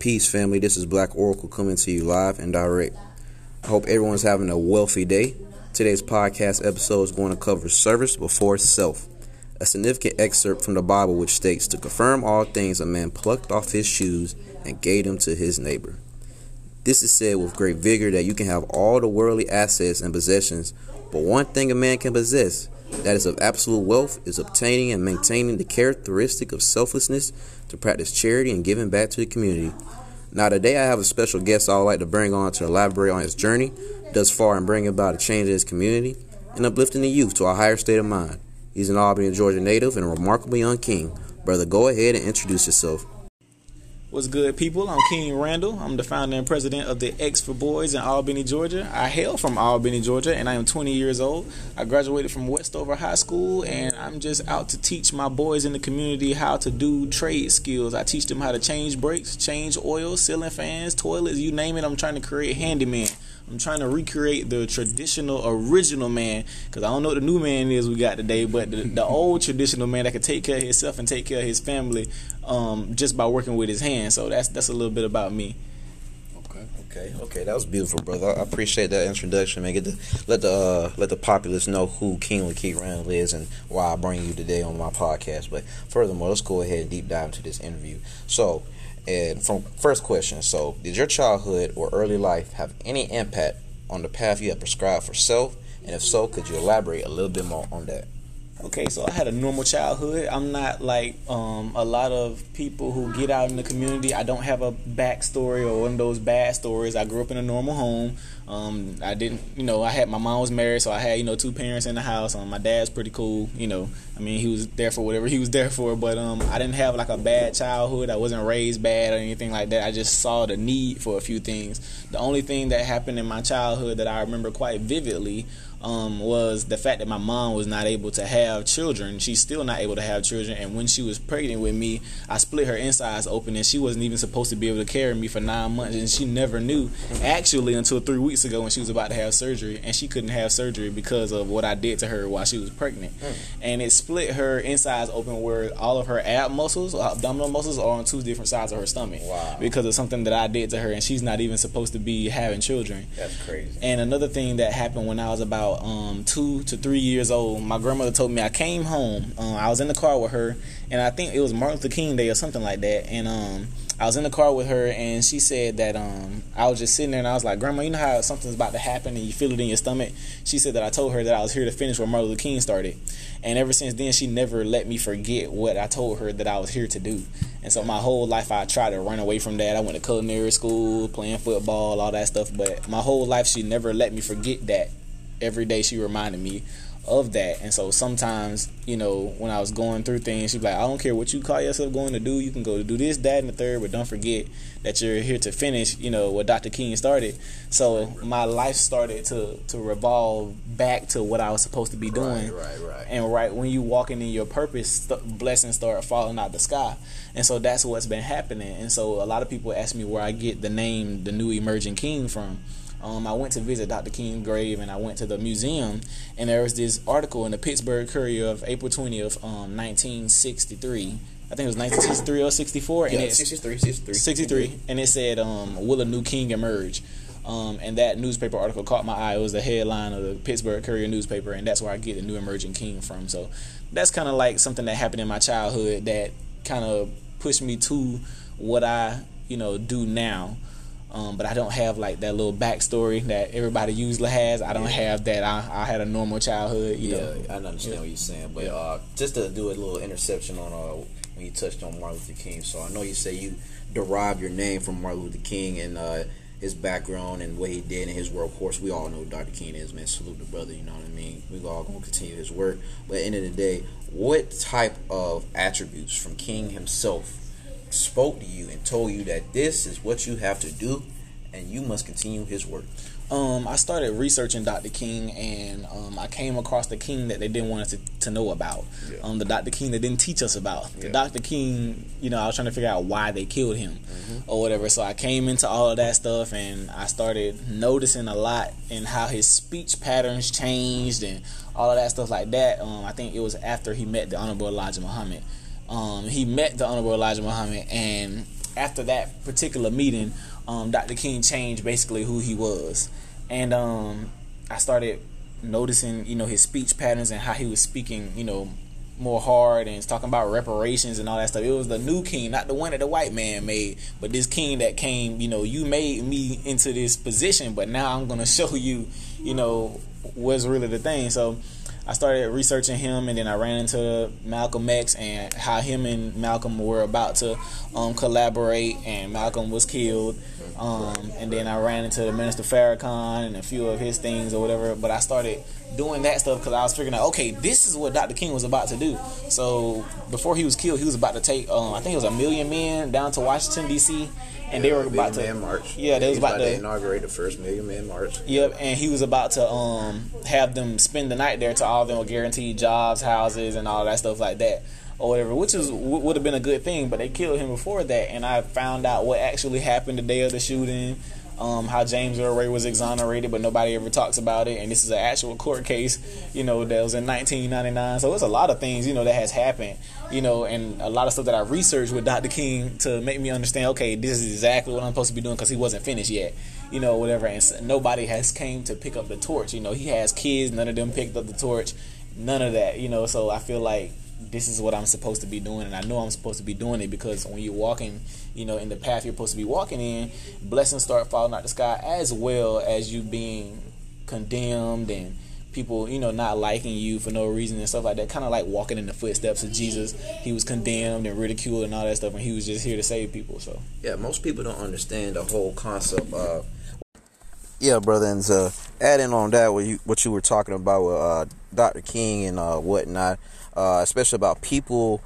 Peace, family. This is Black Oracle coming to you live and direct. I hope everyone's having a wealthy day. Today's podcast episode is going to cover service before self, a significant excerpt from the Bible which states, "To confirm all things, a man plucked off his shoes and gave them to his neighbor." This is said with great vigor that you can have all the worldly assets and possessions, but one thing a man can possess that is of absolute wealth is obtaining and maintaining the characteristic of selflessness to practice charity and giving back to the community. Now today I have a special guest I would like to bring on to elaborate on his journey thus far in bringing about a change in his community and uplifting the youth to a higher state of mind. He's an Albany, Georgia native and a remarkable young king. Brother, go ahead and introduce yourself. What's good, people? I'm King Randall. I'm the founder and president of the X for Boys in Albany, Georgia. I hail from Albany, Georgia, and I am 20 years old. I graduated from Westover High School, and I'm just out to teach my boys in the community how to do trade skills. I teach them how to change brakes, change oil, ceiling fans, toilets, you name it. I'm trying to create handyman. I'm trying to recreate the traditional, original man, because I don't know what the new man is we got today, but the old traditional man that could take care of himself and take care of his family just by working with his hands. So that's a little bit about me. Okay. That was beautiful, brother. I appreciate that introduction, man. Get to let the populace know who King Randall is and why I bring you today on my podcast. But furthermore, let's go ahead and deep dive into this interview. So, and from first question, so did your childhood or early life have any impact on the path you have prescribed for self? And if so, could you elaborate a little bit more on that? Okay, so I had a normal childhood. I'm not like a lot of people who get out in the community. I don't have a backstory or one of those bad stories. I grew up in a normal home. I didn't, I had, my mom was married, so I had, two parents in the house. My dad's pretty cool, he was there for whatever he was there for. But I didn't have like a bad childhood. I wasn't raised bad or anything like that. I just saw the need for a few things. The only thing that happened in my childhood that I remember quite vividly was the fact that my mom was not able to have children. She's still not able to have children, and when she was pregnant with me, I split her insides open, and she wasn't even supposed to be able to carry me for 9 months, and she never knew, actually, until 3 weeks ago when she was about to have surgery, and she couldn't have surgery because of what I did to her while she was pregnant. And it split her insides open where all of her abdominal muscles are on two different sides of her stomach. Wow. Because of something that I did to her, and she's not even supposed to be having children. That's crazy. And another thing that happened when I was about 2 to 3 years old, my grandmother told me I came home. I was in the car with her, and I think it was Martin Luther King Day or something like that. And I was in the car with her, and she said that I was just sitting there, and I was like, "Grandma, you know how something's about to happen and you feel it in your stomach?" She said that I told her that I was here to finish where Martin Luther King started. And ever since then, she never let me forget what I told her that I was here to do. And so my whole life, I tried to run away from that. I went to culinary school, playing football, all that stuff. But my whole life, she never let me forget that. Every day she reminded me of that. And so sometimes, when I was going through things, she'd be like, "I don't care what you call yourself going to do. You can go to do this, that, and the third, but don't forget that you're here to finish, what Dr. King started." So my life started to revolve back to what I was supposed to be doing. Right. And right when you walking in your purpose, blessings start falling out the sky. And so that's what's been happening. And so a lot of people ask me where I get the name, the new emerging king, from. I went to visit Dr. King's grave, and I went to the museum, and there was this article in the Pittsburgh Courier of April 20th, 1963. I think it was 1963 or 64. Yeah, and it's 63. And it said, "Will a new king emerge?" And that newspaper article caught my eye. It was the headline of the Pittsburgh Courier newspaper, and that's where I get the new emerging king from. So that's kind of like something that happened in my childhood that kind of pushed me to what I, do now. But I don't have like that little backstory that everybody usually has. I don't have that. I had a normal childhood. I understand what you're saying, but just to do a little interception on when you touched on Martin Luther King. So I know you say you derive your name from Martin Luther King and his background and what he did in his work. Of course, we all know who Dr. King is, man. Salute the brother. You know what I mean. We all gonna continue his work. But at the end of the day, what type of attributes from King himself spoke to you and told you that this is what you have to do and you must continue his work? I started researching Dr. King, and I came across the King that they didn't want us to know about. The Dr. King they didn't teach us about. The Dr. King, I was trying to figure out why they killed him or whatever. So I came into all of that stuff, and I started noticing a lot in how his speech patterns changed and all of that stuff like that. I think it was after he met the Honorable Elijah Muhammad. And after that particular meeting, Dr. King changed basically who he was. And I started noticing, you know, his speech patterns and how he was speaking, you know, more hard, and talking about reparations and all that stuff. It was the new King, not the one that the white man made, but this King that came, you know, you made me into this position, but now I'm going to show you, you know, what's really the thing. So I started researching him, and then I ran into Malcolm X and how him and Malcolm were about to collaborate, and Malcolm was killed. And then I ran into the Minister Farrakhan and a few of his things or whatever. But I started doing that stuff because I was figuring out, okay, this is what Dr. King was about to do. So before he was killed, he was about to take, I think it was 1,000,000 men down to Washington, D.C., and they were about to march. Yeah, they was about to inaugurate the first Million Man March. Yep, and he was about to have them spend the night there to all them guaranteed jobs, houses, and all that stuff like that, or whatever, which is would have been a good thing. But they killed him before that, and I found out what actually happened the day of the shooting. How James Earl Ray was exonerated, but nobody ever talks about it. And this is an actual court case, you know, that was in 1999. So it's a lot of things, you know, that has happened, you know, and a lot of stuff that I researched with Dr. King to make me understand, okay, this is exactly what I'm supposed to be doing, because he wasn't finished yet, you know, whatever. And nobody has came to pick up the torch. You know, he has kids. None of them picked up the torch. None of that, you know. So I feel like this is what I'm supposed to be doing, and I know I'm supposed to be doing it, because when you're walking, you know, in the path you're supposed to be walking in, blessings start falling out the sky, as well as you being condemned and people, you know, not liking you for no reason and stuff like that. Kind of like walking in the footsteps of Jesus. He was condemned and ridiculed and all that stuff, and he was just here to save people. So yeah, most people don't understand the whole concept of yeah, brother, and adding on that what you were talking about with Dr. King and whatnot, especially about people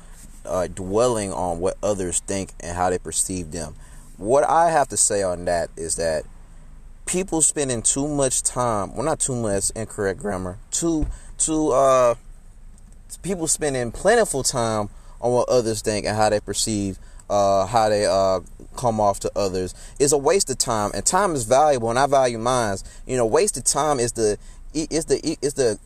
dwelling on what others think and how they perceive them. What I have to say on that is that people spending too much time, well, not too much, incorrect grammar, people spending plentiful time on what others think and how they perceive, how they come off to others, is a waste of time. And time is valuable, and I value mine. You know, wasted time is the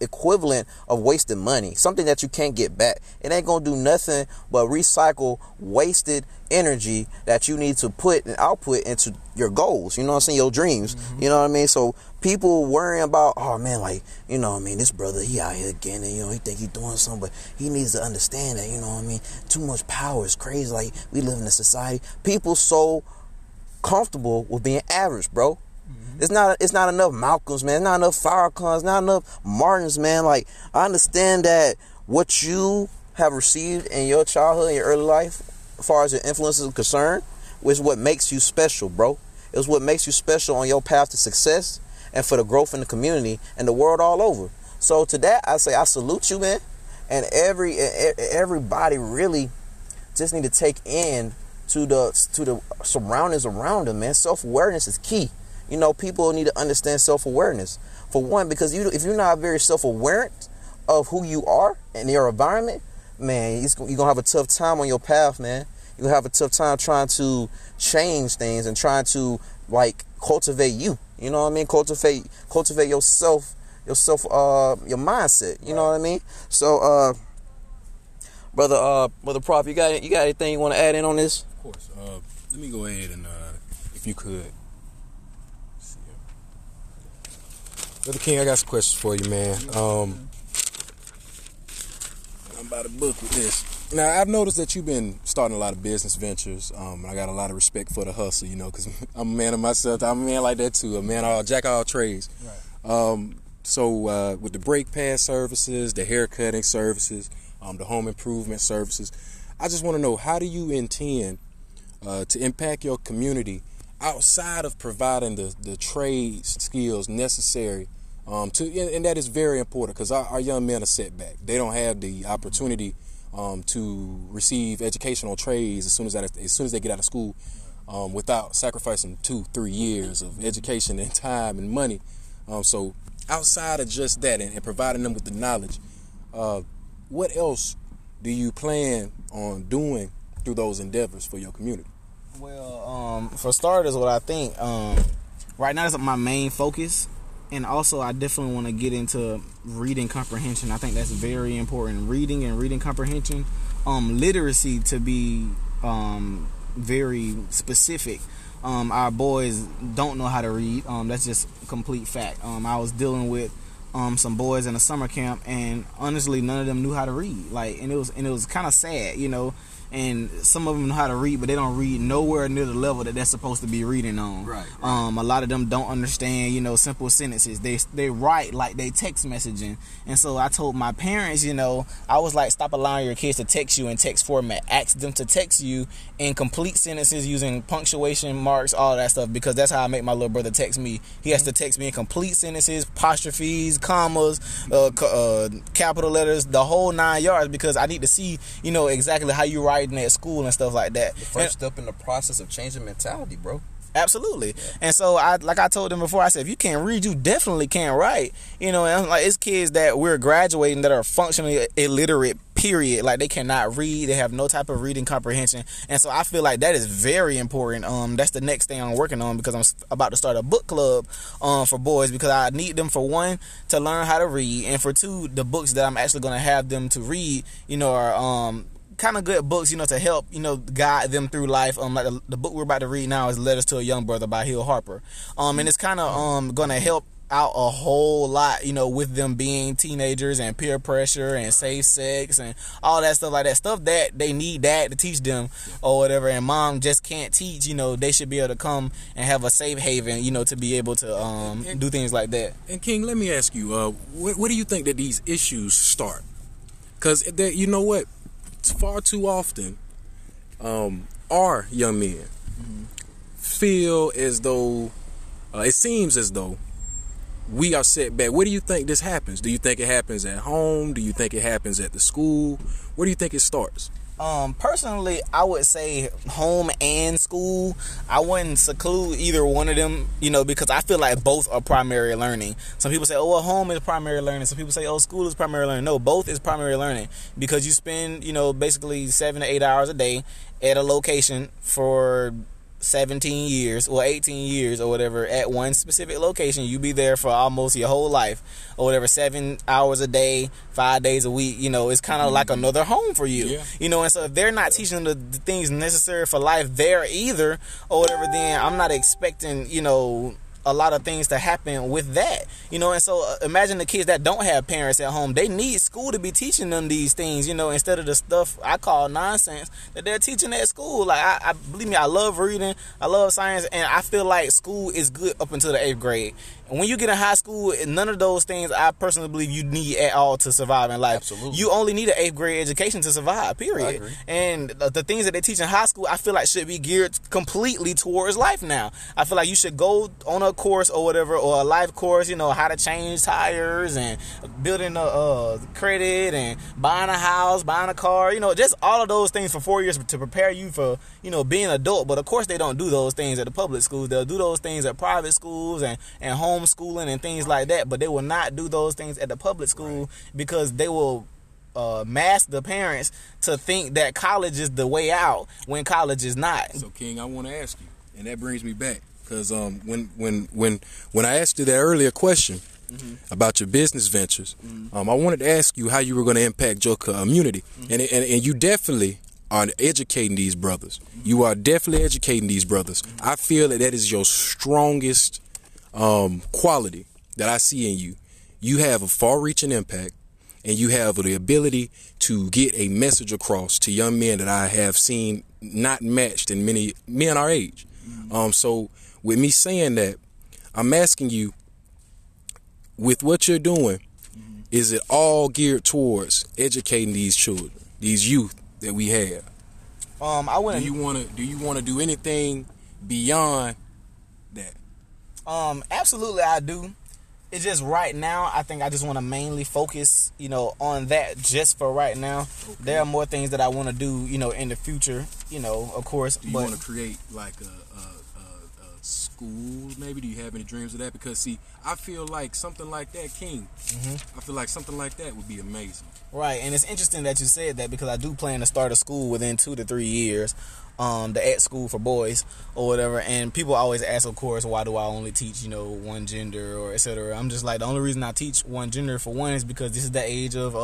equivalent of wasted money, something that you can't get back. It ain't gonna do nothing but recycle wasted energy that you need to put and output into your goals, you know what I'm saying, your dreams. Mm-hmm. You know what I mean? So people worrying about, oh man, like, you know what I mean, this brother, he out here again, and you know, he think he's doing something, but he needs to understand that, you know what I mean, too much power is crazy. Like, we live in a society, people so comfortable with being average, bro. It's not enough Malcolms, man. It's not enough Farrakhan's, not enough Martins, man. Like, I understand that what you have received in your childhood, in your early life, as far as your influence is concerned, is what makes you special, bro. It's what makes you special on your path to success and for the growth in the community and the world all over. So to that, I say I salute you, man. And everybody really just need to take in to the surroundings around them, man. Self-awareness is key. You know, people need to understand self-awareness. For one, because if you're not very self-aware of who you are and your environment, man, you're going to have a tough time on your path, man. You're going to have a tough time trying to change things and trying to, like, cultivate you. You know what I mean? Cultivate yourself, your mindset. You know what I mean? So, brother Prof, you got anything you want to add in on this? Of course. Let me go ahead and, if you could. Brother King, I got some questions for you, man. I'm about to book with this. Now, I've noticed that you've been starting a lot of business ventures. I got a lot of respect for the hustle, you know, because I'm a man of myself. I'm a man like that, too. A man, jack all trades. Right. So with the brake pad services, the haircutting services, the home improvement services, I just want to know, how do you intend to impact your community outside of providing the trade skills necessary and that is very important, because our young men are set back. They don't have the opportunity to receive educational trades as soon as they get out of school, without sacrificing 2-3 years of education and time and money. So outside of just that and providing them with the knowledge, what else do you plan on doing through those endeavors for your community? Well, for starters, what I think right now is my main focus, and also I definitely want to get into reading comprehension. I think that's very important. Reading comprehension, literacy to be very specific. Our boys don't know how to read. That's just complete fact. I was dealing with some boys in a summer camp, and honestly, none of them knew how to read. Like, and it was kind of sad, you know. And some of them know how to read, but they don't read nowhere near the level that they're supposed to be reading on. Right. A lot of them don't understand, you know, simple sentences. They write like they text messaging. And so I told my parents, you know, I was like, stop allowing your kids to text you in text format. Ask them to text you in complete sentences using punctuation marks, all that stuff, because that's how I make my little brother text me. He has to text me in complete sentences, apostrophes, commas, capital letters, the whole 9 yards, because I need to see, you know, exactly how you write at school and stuff like that. The first step in the process of changing mentality, bro. Absolutely. Yeah. And so I told them before, I said, if you can't read, you definitely can't write. You know, and like, it's kids that we're graduating that are functionally illiterate, period. Like, they cannot read. They have no type of reading comprehension. And so I feel like that is very important. That's the next thing I'm working on, because I'm about to start a book club for boys, because I need them, for one, to learn how to read, and for two, the books that I'm actually going to have them to read, you know, are kind of good books, you know, to help, you know, guide them through life. Like the book we're about to read now is Letters to a Young Brother by Hill Harper. And it's kind of gonna help out a whole lot, you know, with them being teenagers and peer pressure and safe sex and all that stuff like that. Stuff that they need dad to teach them or whatever, and mom just can't teach. You know, they should be able to come and have a safe haven, you know, to be able to and do things like that. And King, let me ask you, where do you think that these issues start? Because you know what, far too often our young men feel as though it seems as though we are set back. Where do you think this happens? Do you think it happens at home? Do you think it happens at the school? Where do you think it starts? Personally, I would say home and school. I wouldn't seclude either one of them, you know, because I feel like both are primary learning. Some people say, oh, well, home is primary learning. Some people say, oh, school is primary learning. No, both is primary learning, because you spend, you know, basically 7 to 8 hours a day at a location for 17 years or 18 years or whatever, at one specific location. You be there for almost your whole life or whatever, 7 hours a day, 5 days a week. You know, it's kind of like another home for you. Yeah. You know, and so if they're not teaching the things necessary for life there either or whatever, then I'm not expecting, you know, a lot of things to happen with that, you know. And so imagine the kids that don't have parents at home. They need school to be teaching them these things, you know, instead of the stuff I call nonsense that they're teaching at school. Like, I believe me, I love reading, I love science, and I feel like school is good up until the 8th grade. And when you get in high school, none of those things I personally believe you need at all to survive in life. Absolutely. You only need an 8th grade education to survive, period. And the things that they teach in high school, I feel like should be geared completely towards life now. I feel like you should go on a course or whatever, or a life course, you know, how to change tires and building a credit and buying a house, buying a car, you know, just all of those things for 4 years to prepare you for, you know, being an adult. But of course they don't do those things at the public schools. They'll do those things at private schools and homeschooling and things like that, but they will not do those things at the public school, because they will mask the parents to think that college is the way out when college is not. So King, I want to ask you, and that brings me back, because when I asked you that earlier question about your business ventures, I wanted to ask you how you were going to impact your community, and you definitely are educating these brothers. You are definitely educating these brothers. I feel that is your strongest quality that I see in you. You have a far-reaching impact, and you have the ability to get a message across to young men that I have seen not matched in many men our age. So with me saying that, I'm asking you, with what you're doing, is it all geared towards educating these children, these youth that we have? Do you want to do anything beyond that? Absolutely, I do. It's just right now, I think I just want to mainly focus, you know, on that just for right now. Okay. There are more things that I want to do, you know, in the future, you know, of course. Do you want to create like a school maybe? Do you have any dreams of that? Because, see, I feel like something like that, King, I feel like something like that would be amazing. Right, and it's interesting that you said that, because I do plan to start a school within 2 to 3 years. The X School for Boys or whatever, and people always ask, of course, why do I only teach, you know, one gender or etc. I'm just like, the only reason I teach one gender, for one, is because this is the age of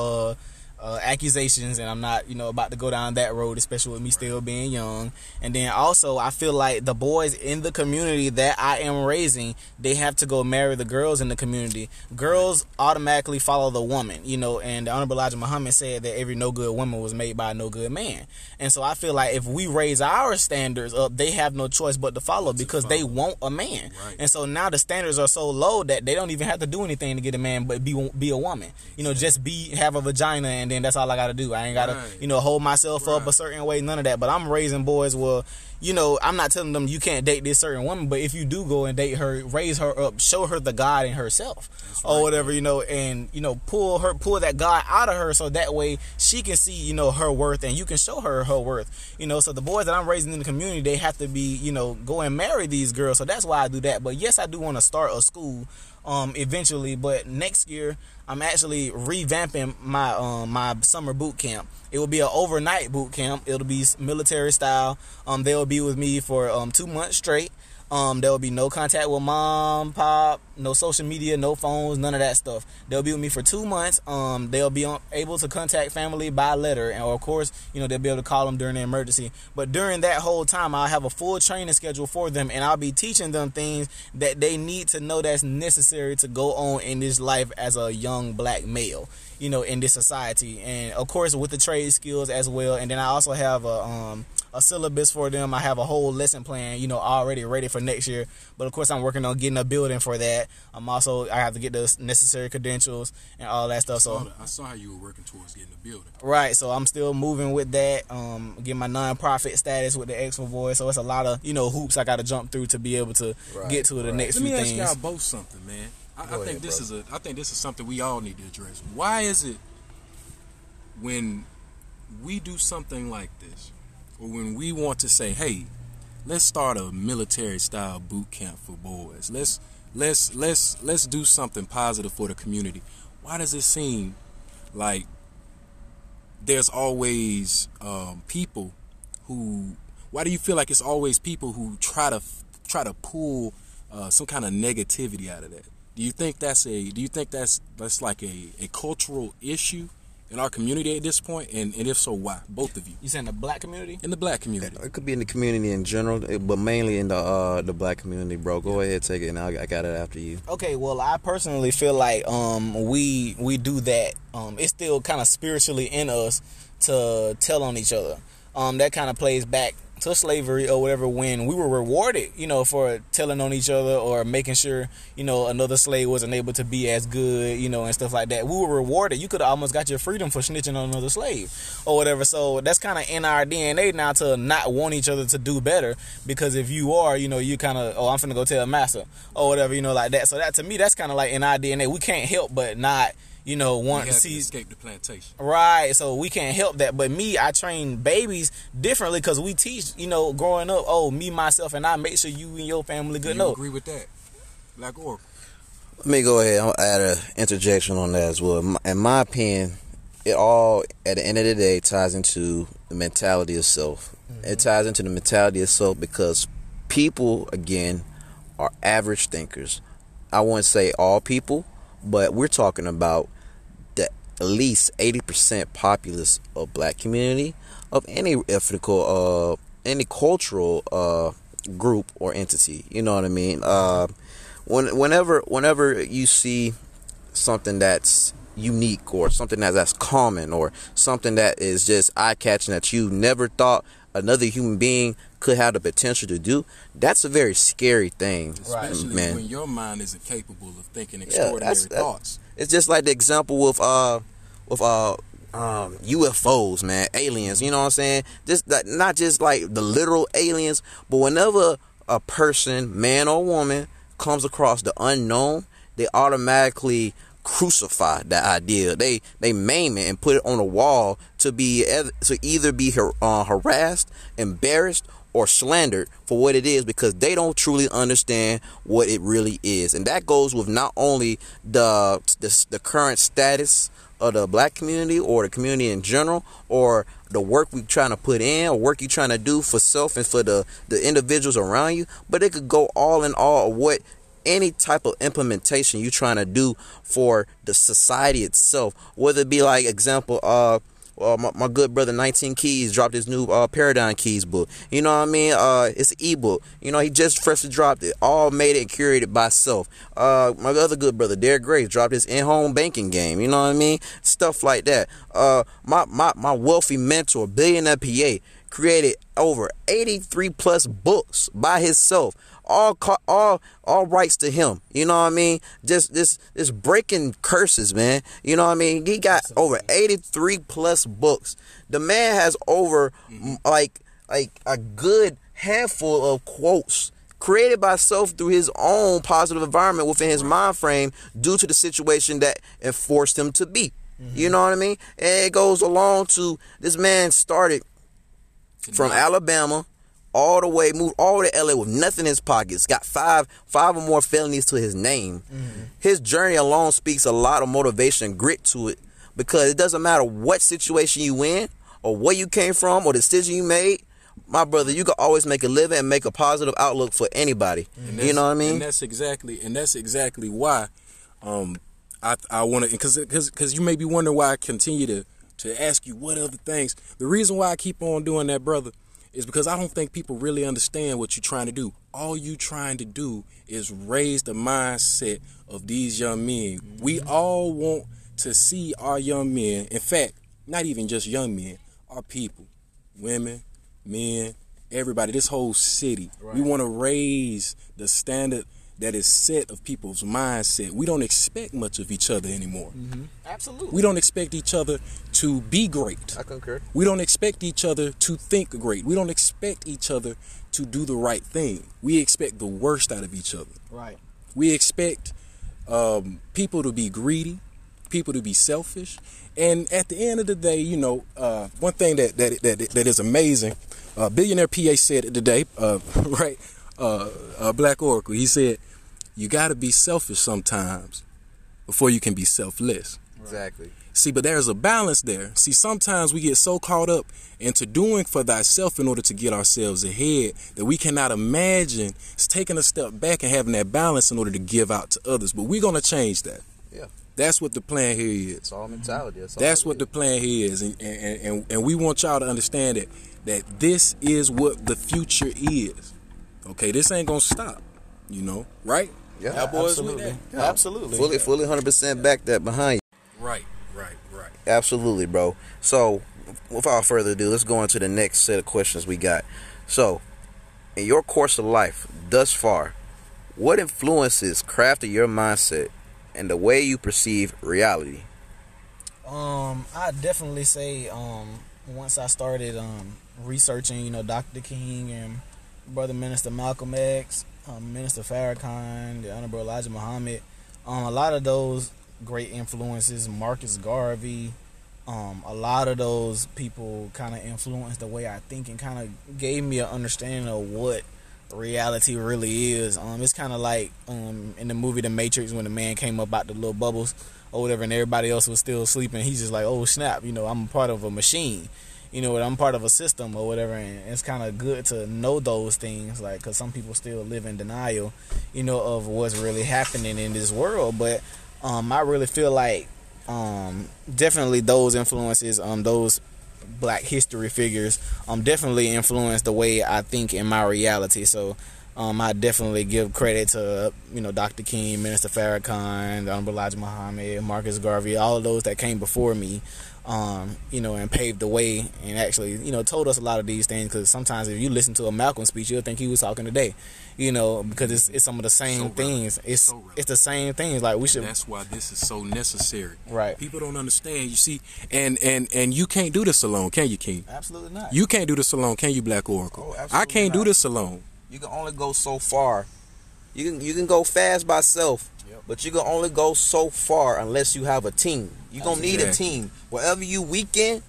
accusations, and I'm not, about to go down that road, especially with me still being young. And then also, I feel like the boys in the community that I am raising, they have to go marry the girls in the community. Girls automatically follow the woman, and the Honorable Elijah Muhammad said that every no good woman was made by a no good man. And so I feel like if we raise our standards up, they have no choice but to follow because they want a man. Right. And so now the standards are so low that they don't even have to do anything to get a man, but be a woman. Just have a vagina, and then that's all I gotta do. I ain't gotta, hold myself up a certain way, none of that. But I'm raising boys where, I'm not telling them you can't date this certain woman, but if you do go and date her, raise her up, show her the God in herself, or whatever, and pull that God out of her so that way she can see, her worth, and you can show her her worth, So the boys that I'm raising in the community, they have to be, go and marry these girls. So that's why I do that. But yes, I do want to start a school. Eventually, but next year I'm actually revamping my my summer boot camp. It will be an overnight boot camp. It'll be military style. They'll be with me for 2 months straight. There will be no contact with mom, pop, no social media, no phones, none of that stuff. They'll be with me for 2 months. They'll be able to contact family by letter, and of course, they'll be able to call them during the emergency. But during that whole time, I'll have a full training schedule for them, and I'll be teaching them things that they need to know that's necessary to go on in this life as a young black male, in this society, and of course with the trade skills as well. And then I also have a syllabus for them. I have a whole lesson plan, already ready for next year. But of course, I'm working on getting a building for that. I have to get the necessary credentials and all that stuff. So I saw how you were working towards getting a building. Right. So I'm still moving with that. Get my nonprofit status with the X for Boys. So it's a lot of hoops I got to jump through to be able to get to the next few things. Let me ask y'all both something, man. I think this is something we all need to address. Why is it when we do something like this, or when we want to say, hey, let's start a military style boot camp for boys, let's do something positive for the community, why does it seem like there's always people who, why do you feel like it's always people who try to pull some kind of negativity out of that? Do you think that's like a cultural issue in our community at this point? And if so, why? Both of you. You saying the black community? In the black community. It could be in the community in general, but mainly in the black community, bro. Go ahead, take it, and I got it after you. Okay, well, I personally feel like we do that. It's still kind of spiritually in us to tell on each other. That kind of plays back to slavery or whatever, when we were rewarded, for telling on each other or making sure, another slave wasn't able to be as good, and stuff like that. We were rewarded. You could have almost got your freedom for snitching on another slave or whatever. So that's kind of in our DNA now to not want each other to do better, because if you are, you kind of, oh, I'm finna go tell master or whatever, like that. So that, to me, that's kind of like in our DNA. We can't help but not, want to see escape the plantation, right? So we can't help that. But me, I train babies differently because we teach, growing up. Oh, me, myself, and I make sure you and your family good. No, agree with that, Black Oracle. Let me go ahead. I'll add an interjection on that as well. In my opinion, it all at the end of the day ties into the mentality of self. Mm-hmm. It ties into the mentality of self because people, again, are average thinkers. I wouldn't say all people, but we're talking about at least 80% populace of black community, of any ethical, any cultural group or entity. You know what I mean? Whenever you see something that's unique or something that's common or something that is just eye-catching that you never thought another human being could have the potential to do, that's a very scary thing. Especially man. When your mind isn't capable of thinking extraordinary thoughts. It's just like the example with UFOs, man, aliens, you know what I'm saying? Just that, not just like the literal aliens, but whenever a person, man or woman, comes across the unknown, they automatically crucify that idea. They maim it and put it on a wall to either be harassed, embarrassed, or slandered for what it is, because they don't truly understand what it really is. And that goes with not only the current status of the black community or the community in general, or the work we're trying to put in or work you're trying to do for self and for the individuals around you, but it could go all in all of what any type of implementation you're trying to do for the society itself, whether it be like example, my good brother 19 Keys dropped his new Paradigm Keys book. You know what I mean? It's an ebook. You know, he just freshly dropped it. All made it and curated by self. My other good brother Derek Grace dropped his in-home banking game. You know what I mean? Stuff like that. My wealthy mentor, Billionaire PA, created over 83 plus books by himself. All rights to him. You know what I mean? Just this breaking curses, man. You know what I mean? He got over 83 plus books. The man has over like a good handful of quotes created by self through his own positive environment within his mind frame due to the situation that it forced him to be. Mm-hmm. You know what I mean? And it goes along to this man started from Alabama. All the way, moved all to LA with nothing in his pockets. Got five or more felonies to his name. Mm-hmm. His journey alone speaks a lot of motivation and grit to it, because it doesn't matter what situation you in or where you came from or the decision you made. My brother, you can always make a living and make a positive outlook for anybody. Mm-hmm. You know what I mean? And that's exactly why I want to, because you may be wondering why I continue to ask you what other things. The reason why I keep on doing that, brother, is because I don't think people really understand what you're trying to do. All you trying to do is raise the mindset of these young men. We all want to see our young men, in fact, not even just young men, our people, women, men, everybody, this whole city. Right. We want to raise the standard that is set of people's mindset. We don't expect much of each other anymore. Mm-hmm. Absolutely. We don't expect each other to be great. I concur. We don't expect each other to think great. We don't expect each other to do the right thing. We expect the worst out of each other. Right. We expect people to be greedy, people to be selfish. And at the end of the day, you know, one thing that is amazing, Billionaire PA said it today, right? Black Oracle, he said, you got to be selfish sometimes before you can be selfless. Exactly. See, but there's a balance there. See, sometimes we get so caught up into doing for thyself in order to get ourselves ahead that we cannot imagine taking a step back and having that balance in order to give out to others. But we're going to change that. Yeah. That's what the plan here is. It's all mentality. That's what the plan here is. And we want y'all to understand that this is what the future is. Okay, this ain't gonna stop, you know, right? Yeah, y'all boys absolutely. With that? Yeah, absolutely. Fully 100% back that behind you. Right. Absolutely, bro. So, without further ado, let's go into the next set of questions we got. So, in your course of life thus far, what influences crafted your mindset and the way you perceive reality? I definitely say, once I started researching, you know, Dr. King and Brother Minister Malcolm X, Minister Farrakhan, the Honorable Elijah Muhammad, a lot of those great influences, Marcus Garvey, a lot of those people kind of influenced the way I think and kind of gave me an understanding of what reality really is. It's kind of like in the movie The Matrix, when the man came up out the little bubbles or whatever and everybody else was still sleeping. He's just like, oh snap, you know, I'm part of a machine. You know, I'm part of a system or whatever, and it's kind of good to know those things, like, because some people still live in denial, you know, of what's really happening in this world. But I really feel like definitely those influences, those Black history figures, definitely influenced the way I think in my reality. So I definitely give credit to, you know, Dr. King, Minister Farrakhan, the Honorable Elijah Muhammad, Marcus Garvey, all of those that came before me. You know, and paved the way and actually, you know, told us a lot of these things, because sometimes if you listen to a Malcolm speech, you'll think he was talking today, you know, because it's some of the same things. It's the same things. Like we should. And that's why this is so necessary. Right. People don't understand. You see, and you can't do this alone, can you, King? Absolutely not. You can't do this alone, can you, Black Oracle? Oh, I can't do this alone. You can only go so far. You can go fast by self. But you can only go so far unless you have a team. You're going to need a team. Wherever you weaken,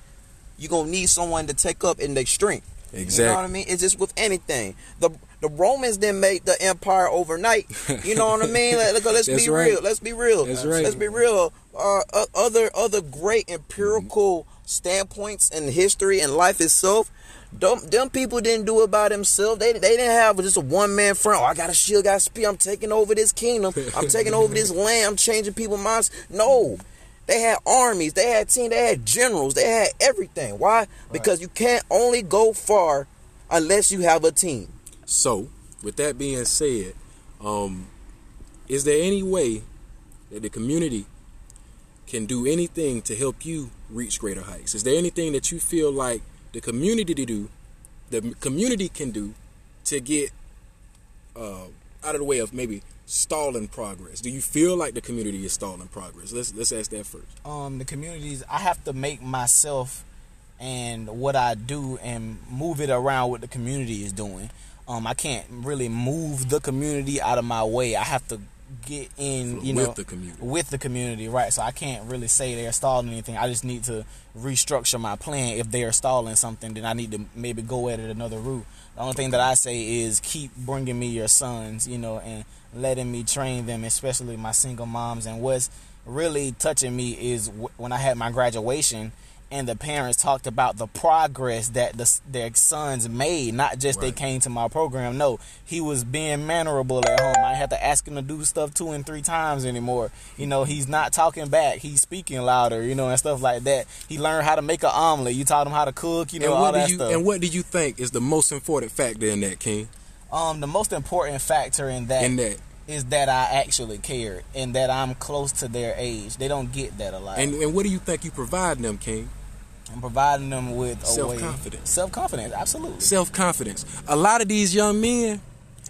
you're going to need someone to take up in their strength. Exactly. You know what I mean? It's just with anything. The Romans didn't make the empire overnight. You know what I mean? Let's be right. Real. Let's be real. That's right. Let's be real. Other great empirical standpoints in history and life itself, Them people didn't do it by themselves. They didn't have just a one-man front. Oh, I got a shield, got a spear. I'm taking over this kingdom. I'm taking over this land. I'm changing people's minds. No. They had armies. They had teams. They had generals. They had everything. Why? Right. Because you can't only go far unless you have a team. So, with that being said, is there any way that the community can do anything to help you reach greater heights? Is there anything that you feel like the community can do to get out of the way of maybe stalling progress? Do you feel like the community is stalling progress? Let's ask that first. The communities, I have to make myself and what I do and move it around what the community is doing. I can't really move the community out of my way. I have to get in, with the community, right? So I can't really say they're stalling anything. I just need to restructure my plan. If they're stalling something, then I need to maybe go at it another route. The only thing that I say is keep bringing me your sons, and letting me train them, especially my single moms. And what's really touching me is when I had my graduation and the parents talked about the progress that their sons made, not just right. They came to my program. No, he was being mannerable at home. I had to ask him to do stuff 2 and 3 times anymore. He's not talking back. He's speaking louder, and stuff like that. He learned how to make an omelet. You taught him how to cook, all that stuff. And what do you think is the most important factor in that, King? The most important factor in that is that I actually care and that I'm close to their age. They don't get that a lot. And what do you think you provide them, King? I'm providing them with self-confidence. Self-confidence, absolutely. Self-confidence. A lot of these young men,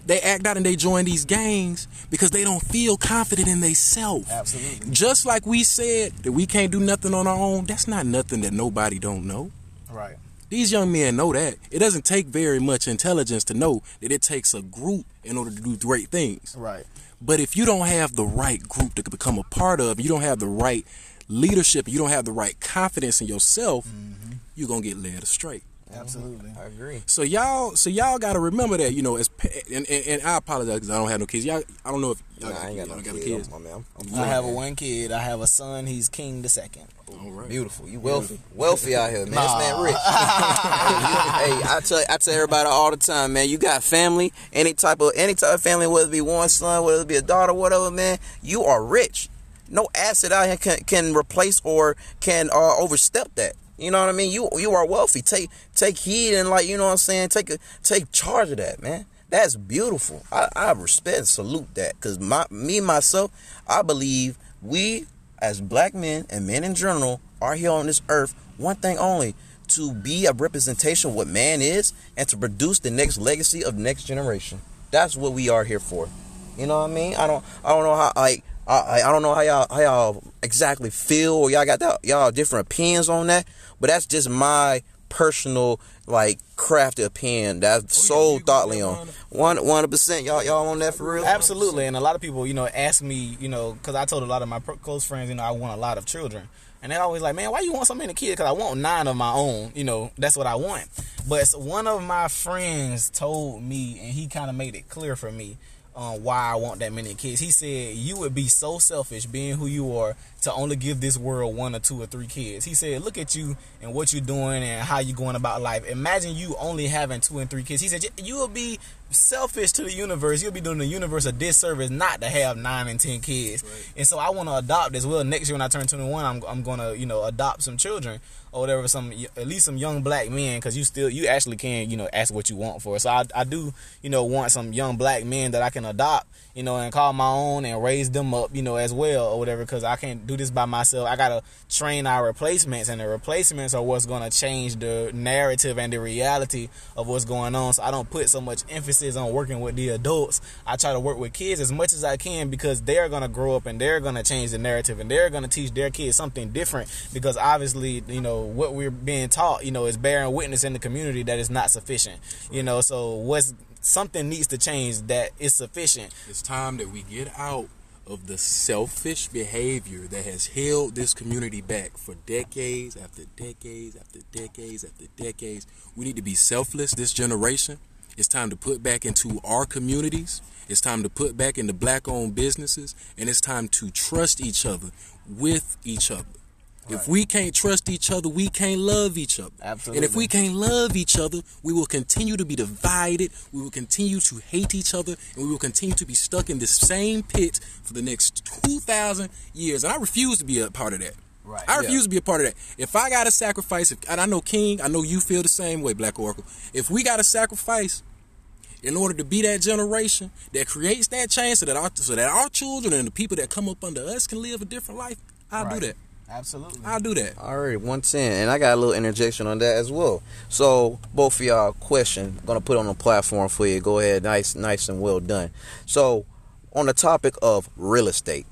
they act out and they join these gangs because they don't feel confident in themselves. Absolutely. Just like we said that we can't do nothing on our own, that's not nothing that nobody don't know. Right. These young men know that. It doesn't take very much intelligence to know that it takes a group in order to do great things. Right. But if you don't have the right group to become a part of, you don't have the right leadership, you don't have the right confidence in yourself, mm-hmm. You're going to get led astray. Absolutely. I agree. So y'all got to remember that, and I apologize because I don't have no kids. Y'all, I don't know if y'all got kids. I have one kid. I have a son. He's King II. All right. Beautiful. You wealthy. Wealthy out here, man. Nah. This man rich. I tell everybody all the time, man, you got family, any type of family, whether it be one son, whether it be a daughter, whatever, man, you are rich. No asset out here can replace or can overstep that. You know what I mean? You are wealthy. Take heed and take charge of that, man. That's beautiful. I respect and salute that because myself, I believe we as black men and men in general are here on this earth one thing only: to be a representation of what man is and to produce the next legacy of the next generation. That's what we are here for. You know what I mean? I don't know how I don't know how y'all exactly feel, or y'all got that, y'all different opinions on that, but that's just my personal crafty opinion that I've thoughtly on. 100%, y'all on that for real? Absolutely. 100%. And a lot of people, ask me, because I told a lot of my close friends, I want a lot of children. And they're always like, man, why you want so many kids? Because I want 9 of my own. That's what I want. But one of my friends told me, and he kind of made it clear for me, why I want that many kids. He said, you would be so selfish being who you are to only give this world 1 or 2 or 3 kids. He said, look at you and what you're doing and how you're going about life. Imagine you only having 2 and 3 kids. He said, you will be selfish to the universe. You'll be doing the universe a disservice not to have 9 and 10 kids. Right. And so I want to adopt as well. Next year when I turn 21, I'm going to, adopt some children or whatever, at least some young black men, because you actually can, ask what you want for. So I do, want some young black men that I can adopt, and call my own and raise them up, as well or whatever, because I can't do this by myself. I got to train our replacements, and the replacements are what's going to change the narrative and the reality of what's going on. So I don't put so much emphasis on working with the adults. I try to work with kids as much as I can because they're going to grow up and they're going to change the narrative and they're going to teach their kids something different, because obviously, what we're being taught, is bearing witness in the community that is not sufficient, so something needs to change that is sufficient. It's time that we get out of the selfish behavior that has held this community back for decades after decades after decades after decades. We need to be selfless, this generation. It's time to put back into our communities. It's time to put back into black-owned businesses. And it's time to trust each other with each other. Right. If we can't trust each other, we can't love each other. Absolutely. And if we can't love each other, we will continue to be divided, we will continue to hate each other, and we will continue to be stuck in this same pit for the next 2,000 years. And I refuse to be a part of that. Right. I refuse to be a part of that. If I gotta sacrifice, and I know King, I know you feel the same way, Black Oracle. If we gotta sacrifice in order to be that generation that creates that change so that our children and the people that come up under us can live a different life, I'll do that. Absolutely. I'll do that. All right, 110. And I got a little interjection on that as well. So, both of y'all question, I'm going to put on a platform for you. Go ahead. Nice and well done. So, on the topic of real estate,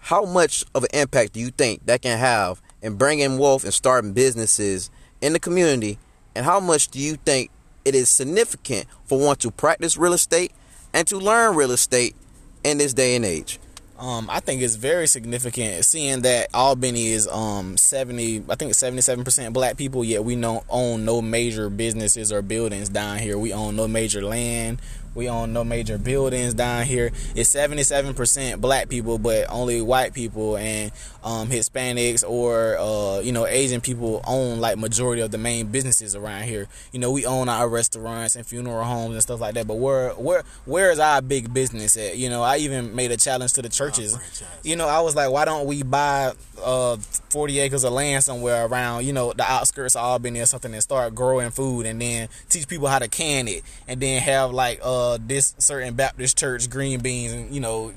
how much of an impact do you think that can have in bringing wealth and starting businesses in the community? And how much do you think it is significant for one to practice real estate and to learn real estate in this day and age? I think it's very significant, seeing that Albany is 77% Black people, yet we don't own no major businesses or buildings down here. We own no major land. We own no major buildings down here. It's 77% Black people, but only white people and Hispanics or Asian people own like majority of the main businesses around here. You know, we own our restaurants and funeral homes and stuff like that. But where is our big business at? You know, I even made a challenge to the churches. You know, I was like, why don't we buy 40 acres of land somewhere around the outskirts of Albany or something and start growing food and then teach people how to can it and then have like this certain Baptist church green beans and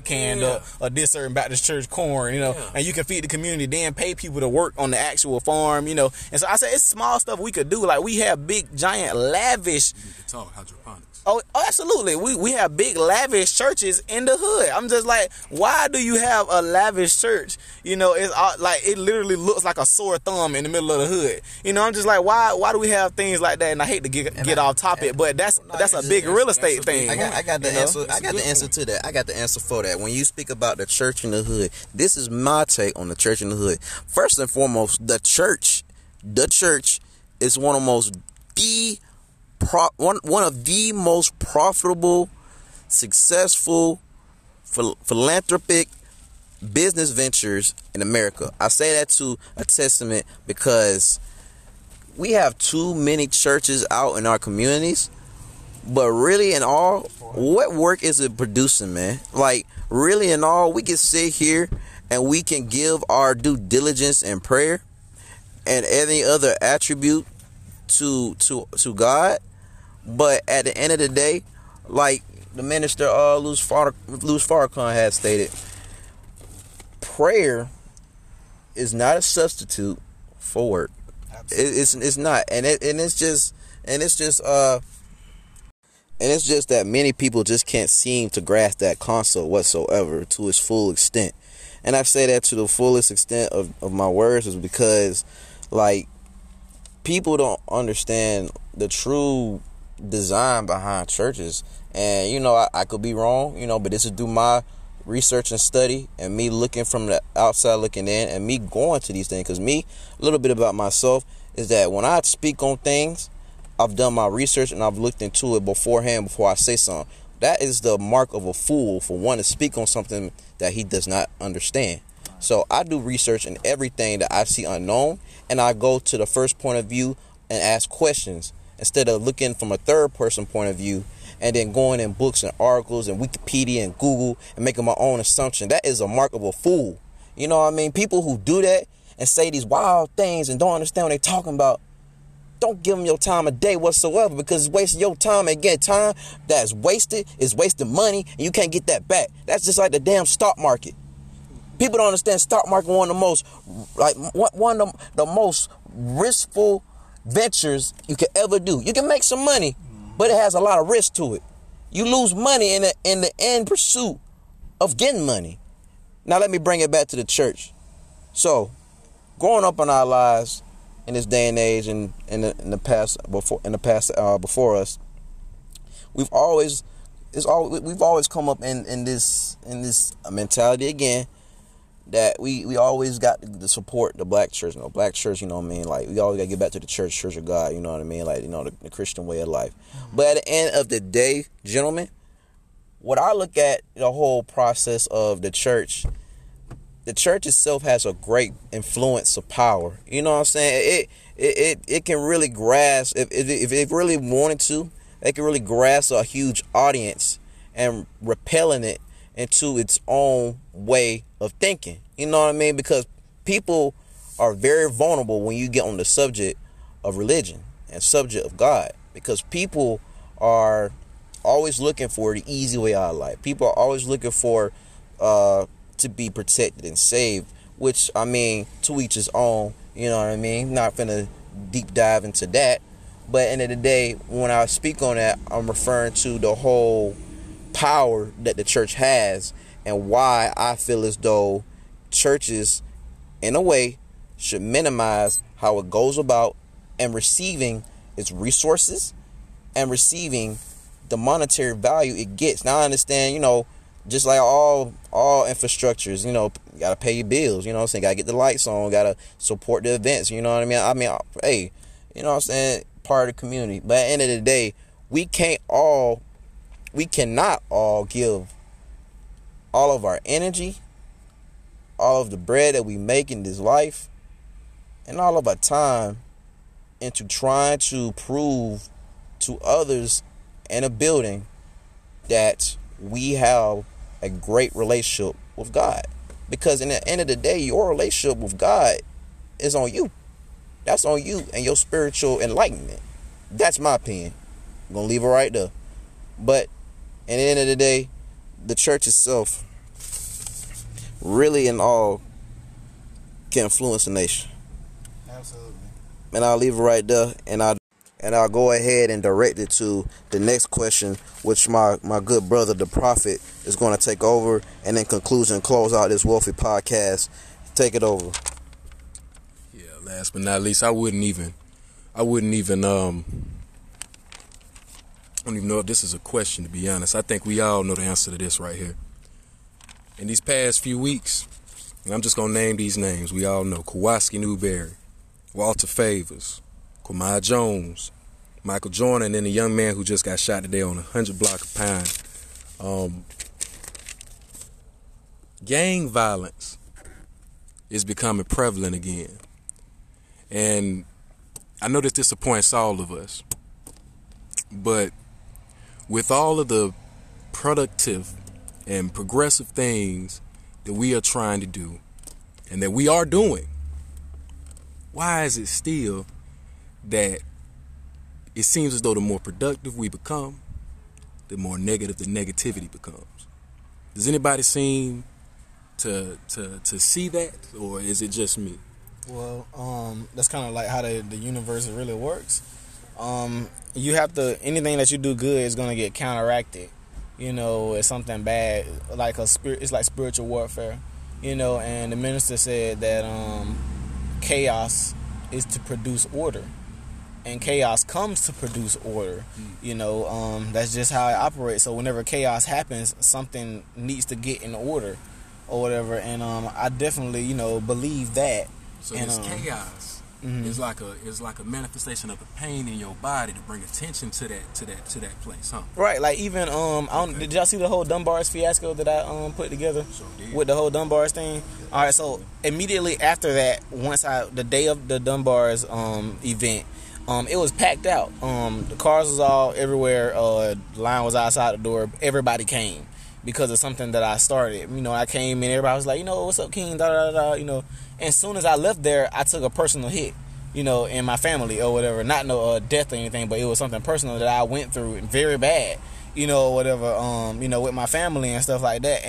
canned up, or this certain Baptist church corn, and you can feed the community, then pay people to work on the actual farm, And so I said it's small stuff we could do. Like we have big, giant, lavish. You can talk hydroponics. Oh, absolutely. We have big, lavish churches in the hood. I'm just like, why do you have a lavish church? It's like it literally looks like a sore thumb in the middle of the hood. I'm just like, why do we have things like that? And I hate to get off topic, but that's a big real estate thing. I got the answer. I got the answer to that. I got the answer for that. When you speak about the church in the hood, this is my take on the church in the hood. First and foremost, the church is one of the most profitable, successful, philanthropic business ventures in America. I say that to a testament because we have too many churches out in our communities. But really in all, what work is it producing, man? Like, really in all, we can sit here and we can give our due diligence and prayer and any other attribute to God. But at the end of the day, like the minister Louis Farrakhan has stated, prayer is not a substitute for work. It's not. And it's just that many people just can't seem to grasp that concept whatsoever to its full extent. And I say that to the fullest extent of my words is because, like, people don't understand the true design behind churches. And, I could be wrong, but this is through my research and study and me looking from the outside looking in and me going to these things. Because a little bit about myself is that when I speak on things, I've done my research and I've looked into it beforehand before I say something. That is the mark of a fool, for one to speak on something that he does not understand. So I do research in everything that I see unknown, and I go to the first point of view and ask questions instead of looking from a third person point of view and then going in books and articles and Wikipedia and Google and making my own assumption. That is a mark of a fool. You know what I mean? People who do that and say these wild things and don't understand what they're talking about, don't give them your time a day whatsoever, because it's wasting your time. And again, time that's wasted is wasting money, and you can't get that back. That's just like the damn stock market. People don't understand stock market, one of the most riskful ventures you can ever do. You can make some money, but it has a lot of risk to it. You lose money in the end pursuit of getting money. Now let me bring it back to the church. So, growing up in our lives, in this day and age, and in the past before us, we've always come up in this mentality again that we always got to support the Black church. Black church, like we always got to get back to the church of God. Like the Christian way of life. But at the end of the day, gentlemen, what I look at the whole process of the church the church itself has a great influence of power. You know what I'm saying? It can really grasp, if it really wanted to, it can really grasp a huge audience and repelling it into its own way of thinking. You know what I mean? Because people are very vulnerable when you get on the subject of religion and subject of God, because people are always looking for the easy way out of life. People are always looking for to be protected and saved, which, I mean, to each his own, you know what I mean? Not finna deep dive into that. But end of the day, when I speak on that, I'm referring to the whole power that the church has and why I feel as though churches, in a way, should minimize how it goes about and receiving its resources and receiving the monetary value it gets. Now I understand, you know, just like all infrastructures, you know, you gotta pay your bills, you know what I'm saying, gotta get the lights on, gotta support the events, you know what I mean? Hey, you know what I'm saying, part of the community. But at the end of the day, we cannot all give all of our energy, all of the bread that we make in this life, and all of our time into trying to prove to others in a building that we have a great relationship with God. Because in the end of the day, your relationship with God is on you. That's on you and your spiritual enlightenment. That's my opinion. I'm going to leave it right there. But at the end of the day, the church itself really and all can influence a nation. Absolutely. And I'll leave it right there, and I'll go ahead and direct it to the next question, which my good brother, the prophet, is going to take over, and in conclusion, close out this wealthy podcast. Take it over. Yeah, last but not least, I don't even know if this is a question, to be honest. I think we all know the answer to this right here. In these past few weeks, and I'm just going to name these names, we all know: Kowalski Newberry, Walter Favors, Kamai Jones, Michael Jordan, and then the young man who just got shot today on 100 block of Pine. Gang violence is becoming prevalent again. And I know this disappoints all of us, but with all of the productive and progressive things that we are trying to do and that we are doing, why is it still that it seems as though the more productive we become, the more negative the negativity becomes? Does anybody seem to see that, or is it just me? Well, that's kind of like how the universe really works. You have to, anything that you do good is going to get counteracted. You know, it's something bad, like a spirit. It's like spiritual warfare. You know, and the minister said that chaos is to produce order, and chaos comes to produce order. You know, that's just how it operates. So whenever chaos happens, something needs to get in order or whatever. And I definitely, you know, believe that. So this chaos is like a manifestation of the pain in your body to bring attention to that place, huh? Right. Like even did y'all see the whole Dunbar's fiasco that I put together? Sure did. With the whole Dunbar's thing. All right, so immediately after that, the day of the Dunbar's event, it was packed out. The cars was all everywhere. The line was outside the door. Everybody came because of something that I started. You know, I came and everybody was like, you know, what's up, King? Da da da. You know, and as soon as I left there, I took a personal hit. You know, in my family or whatever. Not no death or anything, but it was something personal that I went through and very bad. You know, whatever. You know, with my family and stuff like that.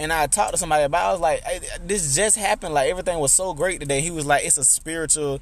And I talked to somebody about it. I was like, hey, this just happened. Like, everything was so great today. He was like, it's a spiritual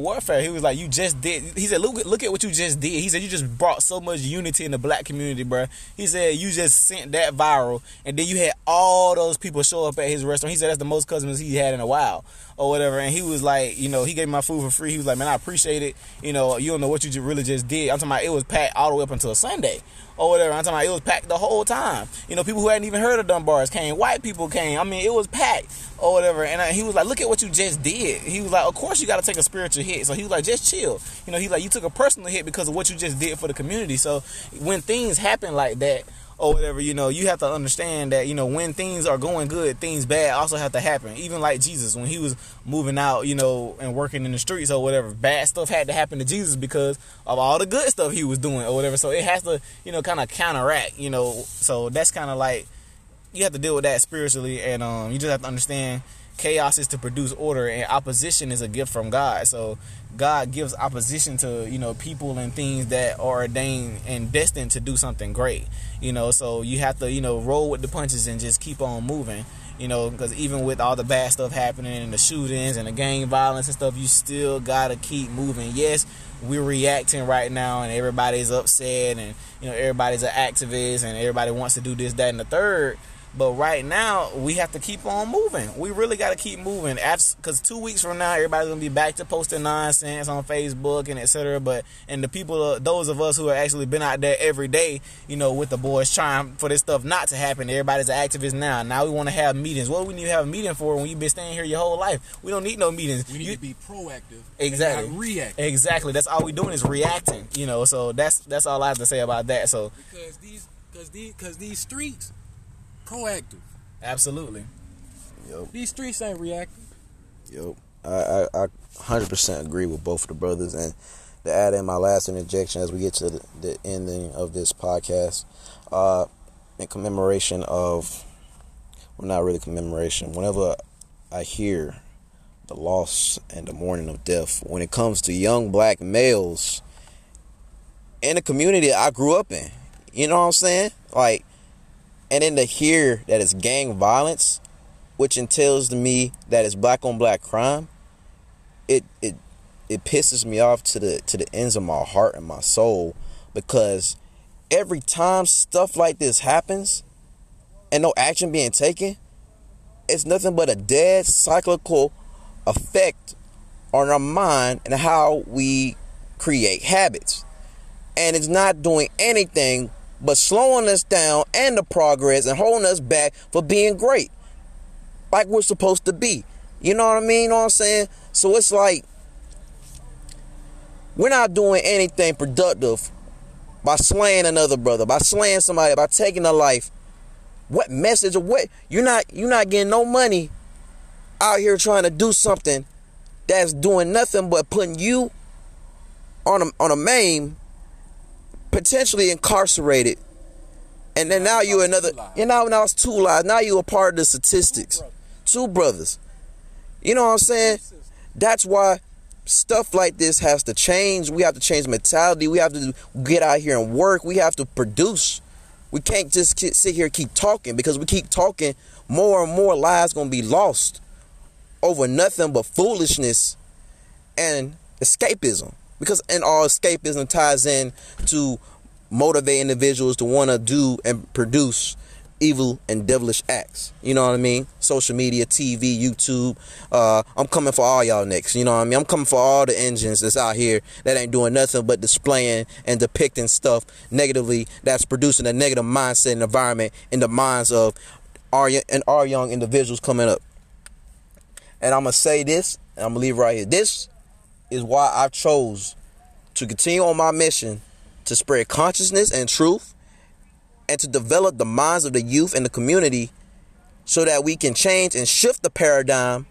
warfare. He was like, you just did. He said, look at what you just did. He said, you just brought so much unity in the black community, bro. He said, you just sent that viral. And then you had all those people show up at his restaurant. He said, that's the most customers he had in a while or whatever. And he was like, you know, he gave me my food for free. He was like, man, I appreciate it. You know, you don't know what you really just did. I'm talking about it was packed all the way up until Sunday or whatever. I'm talking about it was packed the whole time. You know, people who hadn't even heard of Dunbar's came. White people came. I mean, it was packed or whatever. And he was like, look at what you just did. He was like, of course you got to take a spiritual hit. So he was like, just chill. You know, he like, you took a personal hit because of what you just did for the community. So when things happen like that, or whatever, you know, you have to understand that, you know, when things are going good, things bad also have to happen. Even like Jesus, when he was moving out, you know, and working in the streets or whatever, bad stuff had to happen to Jesus because of all the good stuff he was doing or whatever. So it has to, you know, kind of counteract, you know. So that's kind of like, you have to deal with that spiritually, and you just have to understand chaos is to produce order, and opposition is a gift from God. So God gives opposition to, you know, people and things that are ordained and destined to do something great, you know. So you have to, you know, roll with the punches and just keep on moving, you know, because even with all the bad stuff happening and the shootings and the gang violence and stuff, you still gotta keep moving. Yes, we're reacting right now and everybody's upset and, you know, everybody's an activist and everybody wants to do this, that, and the third. But right now, we have to keep on moving. We really got to keep moving. Because 2 weeks from now, everybody's going to be back to posting nonsense on Facebook and et cetera. But, and the people, those of us who have actually been out there every day, you know, with the boys trying for this stuff not to happen. Everybody's an activist now. Now we want to have meetings. What do we need to have a meeting for when you've been staying here your whole life? We don't need no meetings. We need to be proactive. Exactly. And not reactive. Exactly. That's all we're doing is reacting, you know. So that's all I have to say about that. So Because these streets... proactive. Absolutely. Yep. These streets ain't reactive. Yep. I 100% agree with both of the brothers. And to add in my last interjection as we get to the ending of this podcast, in commemoration of, well, not really commemoration, whenever I hear the loss and the mourning of death, when it comes to young black males in the community I grew up in, you know what I'm saying? Like, and then to hear that it's gang violence, which entails to me that it's black on black crime, it pisses me off to the ends of my heart and my soul, because every time stuff like this happens and no action being taken, it's nothing but a dead cyclical effect on our mind and how we create habits. And it's not doing anything but slowing us down and the progress and holding us back for being great like we're supposed to be. You know what I mean? You know what I'm saying? So it's like we're not doing anything productive by slaying another brother, by slaying somebody, by taking a life. What message or what? You're not getting no money out here trying to do something that's doing nothing but putting you on a meme, potentially incarcerated, and then now you're another. You know, now it's two lives. Now you're a part of the statistics. Two brothers. You know what I'm saying? That's why stuff like this has to change. We have to change mentality. We have to get out here and work. We have to produce. We can't just sit here and keep talking, because we keep talking, more and more lives gonna be lost over nothing but foolishness and escapism. Because in all escapism ties in to motivate individuals to want to do and produce evil and devilish acts. You know what I mean? Social media, TV, YouTube. I'm coming for all y'all next. You know what I mean? I'm coming for all the engines that's out here that ain't doing nothing but displaying and depicting stuff negatively that's producing a negative mindset and environment in the minds of our young individuals coming up. And I'm going to say this, and I'm going to leave right here. This is why I chose to continue on my mission to spread consciousness and truth and to develop the minds of the youth and the community so that we can change and shift the paradigm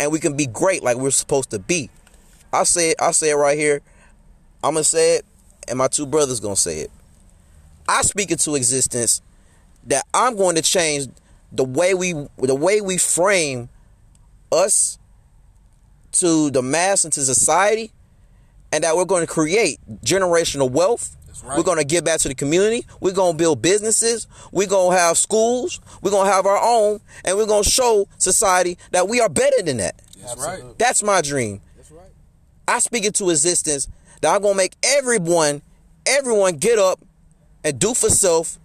and we can be great like we're supposed to be. I say it right here. I'm going to say it, and my two brothers going to say it. I speak into existence that I'm going to change the way we frame us to the mass and to society, and that we're going to create generational wealth. Right. We're going to give back to the community. We're going to build businesses. We're going to have schools. We're going to have our own, and we're going to show society that we are better than that. That's right. That's my dream. That's right. I speak into existence that I'm going to make everyone get up and do for self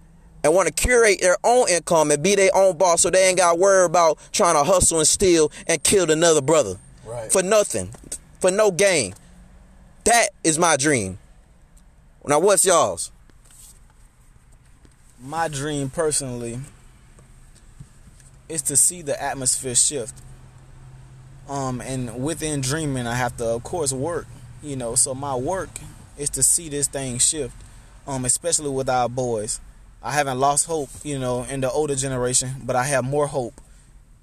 and want to curate their own income and be their own boss, so they ain't got to worry about trying to hustle and steal and kill another brother. Right. For nothing, for no gain. That is my dream. Now, what's y'all's? My dream personally is to see the atmosphere shift. And within dreaming, I have to, of course, work. You know, so my work is to see this thing shift, especially with our boys. I haven't lost hope, you know, in the older generation, but I have more hope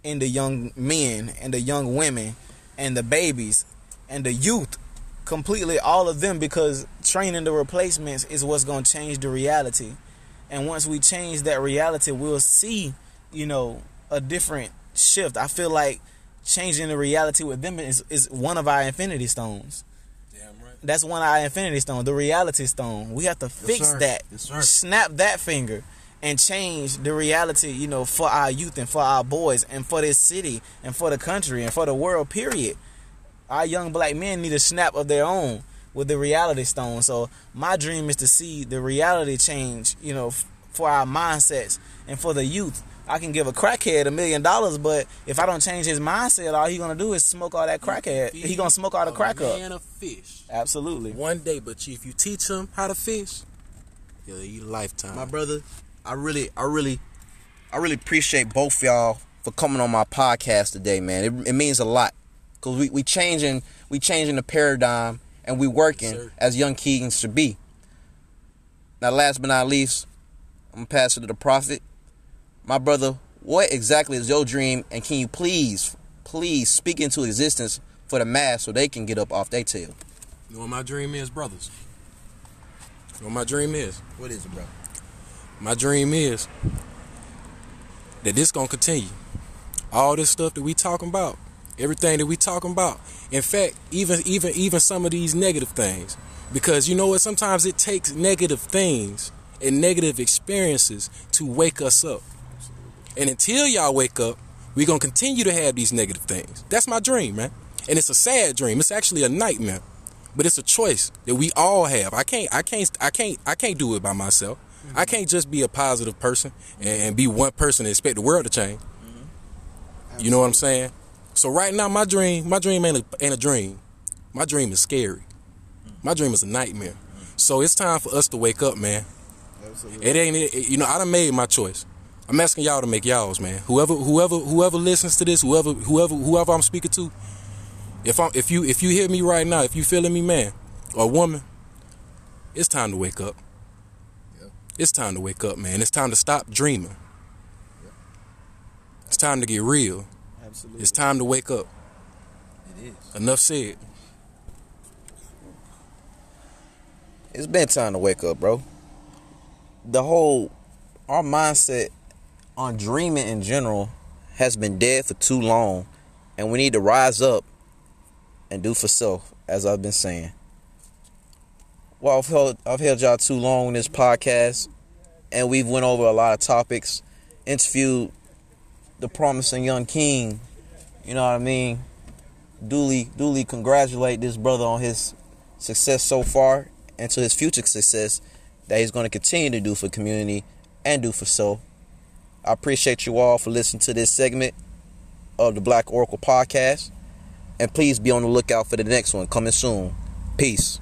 in the young men and the young women and the babies and the youth, completely all of them, because training the replacements is what's going to change the reality. And once we change that reality, we'll see, you know, a different shift. I feel like changing the reality with them is one of our infinity stones. Damn right. That's one of our infinity stones, the reality stone. We have to fix that. Yes, sir. Snap that finger and change the reality, you know, for our youth and for our boys and for this city and for the country and for the world, period. Our young black men need a snap of their own with the reality stone. So my dream is to see the reality change, you know, for our mindsets and for the youth. I can give a crackhead $1 million, but if I don't change his mindset, all he's going to do is smoke all that crackhead. He's going to smoke all the crack up. Man, a fish. Absolutely. One day, but if you teach him how to fish, he'll eat a lifetime. My brother, I really appreciate both y'all for coming on my podcast today, man. It means a lot. Because we changing the paradigm, and we working as young Keegans should be. Now, last but not least, I'm going to pass it to the prophet. My brother, what exactly is your dream, and can you please speak into existence for the mass so they can get up off their tail? You know what my dream is, brothers? You know what my dream is? What is it, brother? My dream is that this going to continue. All this stuff that we talking about, everything that we talking about. In fact, even some of these negative things. Because you know what? Sometimes it takes negative things and negative experiences to wake us up. And until y'all wake up, we're going to continue to have these negative things. That's my dream, man. And it's a sad dream. It's actually a nightmare. But it's a choice that we all have. I can't do it by myself. Mm-hmm. I can't just be a positive person and be one person and expect the world to change. Mm-hmm. You know what I'm saying? So right now, my dream ain't a dream. My dream is scary. My dream is a nightmare. So it's time for us to wake up, man. Absolutely. I done made my choice. I'm asking y'all to make y'all's, man. Whoever listens to this, whoever I'm speaking to, if you hear me right now, if you feeling me, man, or woman, it's time to wake up. Yeah. It's time to wake up, man. It's time to stop dreaming. Yeah. It's time to get real. Absolutely. It's time to wake up. It is. Enough said. It's been time to wake up, bro. Our mindset on dreaming in general has been dead for too long, and we need to rise up and do for self, as I've been saying. Well, I've held y'all too long on this podcast, and we've went over a lot of topics, interviewed the promising young king, you know what I mean? Duly congratulate this brother on his success so far and to his future success that he's going to continue to do for community and do for self. I appreciate you all for listening to this segment of the Black Oracle Podcast. And please be on the lookout for the next one coming soon. Peace.